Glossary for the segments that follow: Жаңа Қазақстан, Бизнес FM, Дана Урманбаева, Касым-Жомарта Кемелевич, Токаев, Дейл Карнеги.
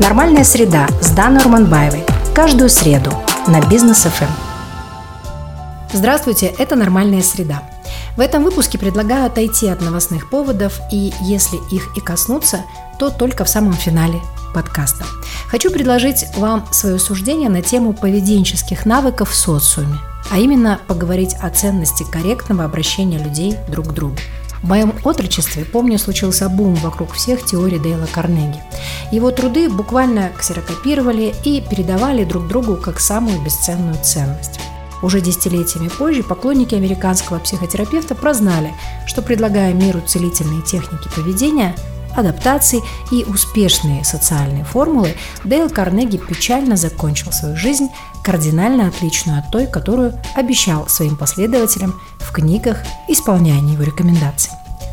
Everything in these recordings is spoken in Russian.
«Нормальная среда» с Даной Урманбаевой. Каждую среду на Бизнес FM. Здравствуйте, это «Нормальная среда». В этом выпуске предлагаю отойти от новостных поводов, и если их и коснуться, то только в самом финале подкаста. Хочу предложить вам свое суждение на тему поведенческих навыков в социуме, а именно поговорить о ценности корректного обращения людей друг к другу. В моем отрочестве, помню, случился бум вокруг всех теорий Дейла Карнеги. Его труды буквально ксерокопировали и передавали друг другу как самую бесценную ценность. Уже десятилетиями позже поклонники американского психотерапевта прознали, что, предлагая миру целительные техники поведения, адаптации и успешные социальные формулы, Дейл Карнеги печально закончил свою жизнь, кардинально отличную от той, которую обещал своим последователям в книгах, исполняя его рекомендаций.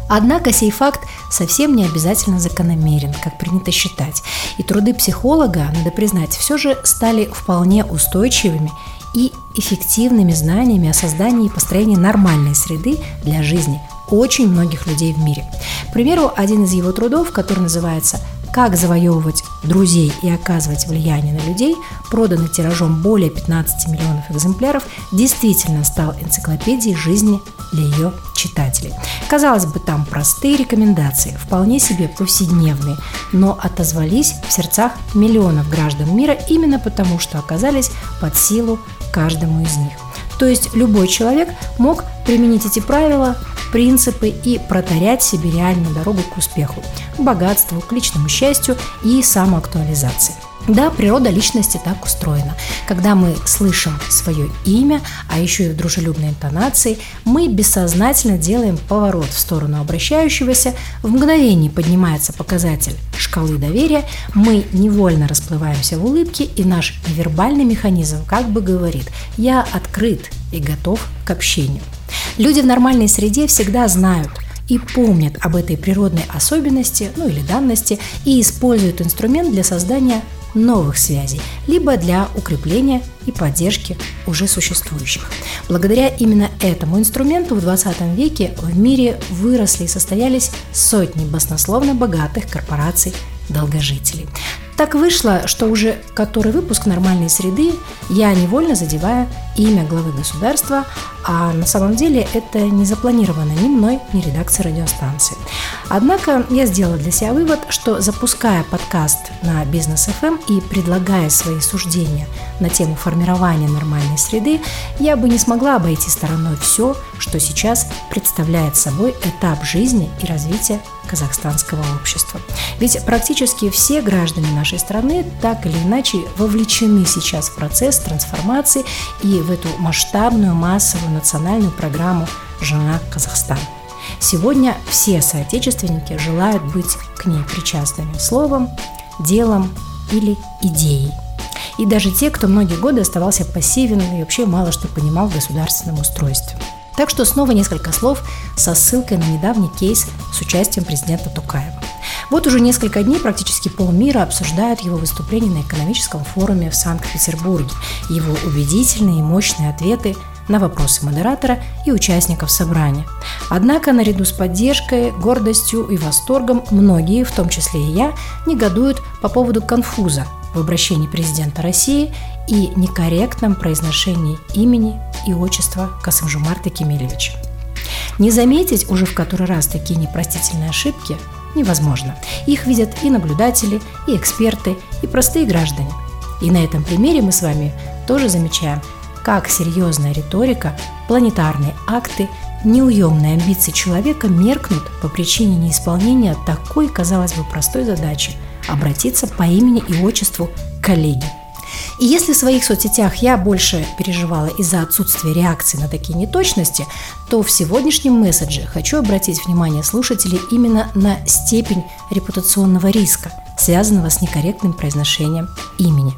Однако сей факт совсем не обязательно закономерен, как принято считать, и труды психолога, надо признать, все же стали вполне устойчивыми и эффективными знаниями о создании и построении нормальной среды для жизни очень многих людей в мире. К примеру, один из его трудов, который называется «Как завоевывать друзей и оказывать влияние на людей», проданный тиражом более 15 миллионов экземпляров, действительно стал энциклопедией жизни для ее читателей. Казалось бы, там простые рекомендации, вполне себе повседневные, но отозвались в сердцах миллионов граждан мира именно потому, что оказались под силу каждому из них. То есть любой человек мог применить эти правила, принципы и протарять себе реальную дорогу к успеху, к богатству, к личному счастью и самоактуализации. Да, природа личности так устроена. Когда мы слышим свое имя, а еще и в дружелюбной интонации, мы бессознательно делаем поворот в сторону обращающегося, в мгновение поднимается показатель шкалы доверия, мы невольно расплываемся в улыбке, и наш невербальный механизм как бы говорит: «Я открыт и готов к общению». Люди в нормальной среде всегда знают и помнят об этой природной особенности, или данности, и используют инструмент для создания новых связей, либо для укрепления и поддержки уже существующих. Благодаря именно этому инструменту в 20 веке в мире выросли и состоялись сотни баснословно богатых корпораций-долгожителей. Так вышло, что уже который выпуск «Нормальной среды» я невольно задеваю имя главы государства, а на самом деле это не запланировано ни мной, ни редакцией радиостанции. Однако я сделала для себя вывод, что, запуская подкаст на Бизнес FM и предлагая свои суждения на тему формирования нормальной среды, я бы не смогла обойти стороной все, что сейчас представляет собой этап жизни и развития казахстанского общества. Ведь практически все граждане нашей страны так или иначе вовлечены сейчас в процесс трансформации и в эту масштабную массовую национальную программу «Жаңа Қазақстан». Сегодня все соотечественники желают быть к ней причастными словом, делом или идеей. И даже те, кто многие годы оставался пассивен и вообще мало что понимал в государственном устройстве. Так что снова несколько слов со ссылкой на недавний кейс с участием президента Токаева. Вот уже несколько дней практически полмира обсуждают его выступление на экономическом форуме в Санкт-Петербурге, его убедительные и мощные ответы на вопросы модератора и участников собрания. Однако, наряду с поддержкой, гордостью и восторгом, многие, в том числе и я, негодуют по поводу конфуза в обращении президента России и некорректном произношении имени и отчества Касым-Жомарта Кемелевича. Не заметить уже в который раз такие непростительные ошибки невозможно. Их видят и наблюдатели, и эксперты, и простые граждане. И на этом примере мы с вами тоже замечаем, как серьезная риторика, планетарные акты, неуемные амбиции человека меркнут по причине неисполнения такой, казалось бы, простой задачи – обратиться по имени и отчеству коллеги. И если в своих соцсетях я больше переживала из-за отсутствия реакции на такие неточности, то в сегодняшнем месседже хочу обратить внимание слушателей именно на степень репутационного риска, связанного с некорректным произношением имени.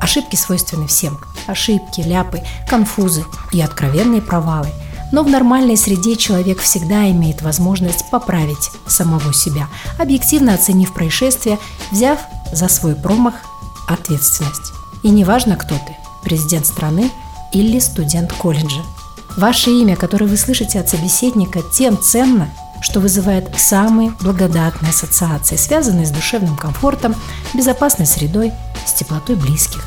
Ошибки свойственны всем. Ошибки, ляпы, конфузы и откровенные провалы. Но в нормальной среде человек всегда имеет возможность поправить самого себя, объективно оценив происшествие, взяв за свой промах ответственность. И неважно, кто ты – президент страны или студент колледжа. Ваше имя, которое вы слышите от собеседника, тем ценно, что вызывает самые благодатные ассоциации, связанные с душевным комфортом, безопасной средой, с теплотой близких.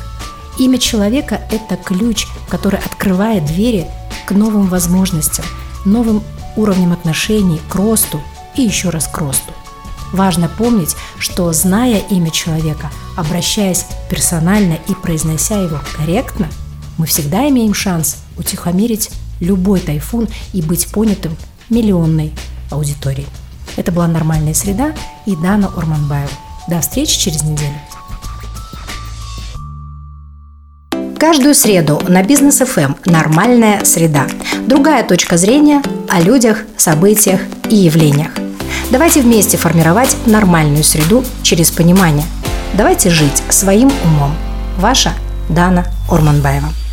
Имя человека – это ключ, который открывает двери к новым возможностям, новым уровням отношений, к росту и еще раз к росту. Важно помнить, что, зная имя человека, обращаясь персонально и произнося его корректно, мы всегда имеем шанс утихомирить любой тайфун и быть понятым миллионной аудиторией. Это была «Нормальная среда» и Дана Урманбаева. До встречи через неделю. Каждую среду на Бизнес FM «Нормальная среда». Другая точка зрения о людях, событиях и явлениях. Давайте вместе формировать нормальную среду через понимание. Давайте жить своим умом. Ваша Дана Урманбаева.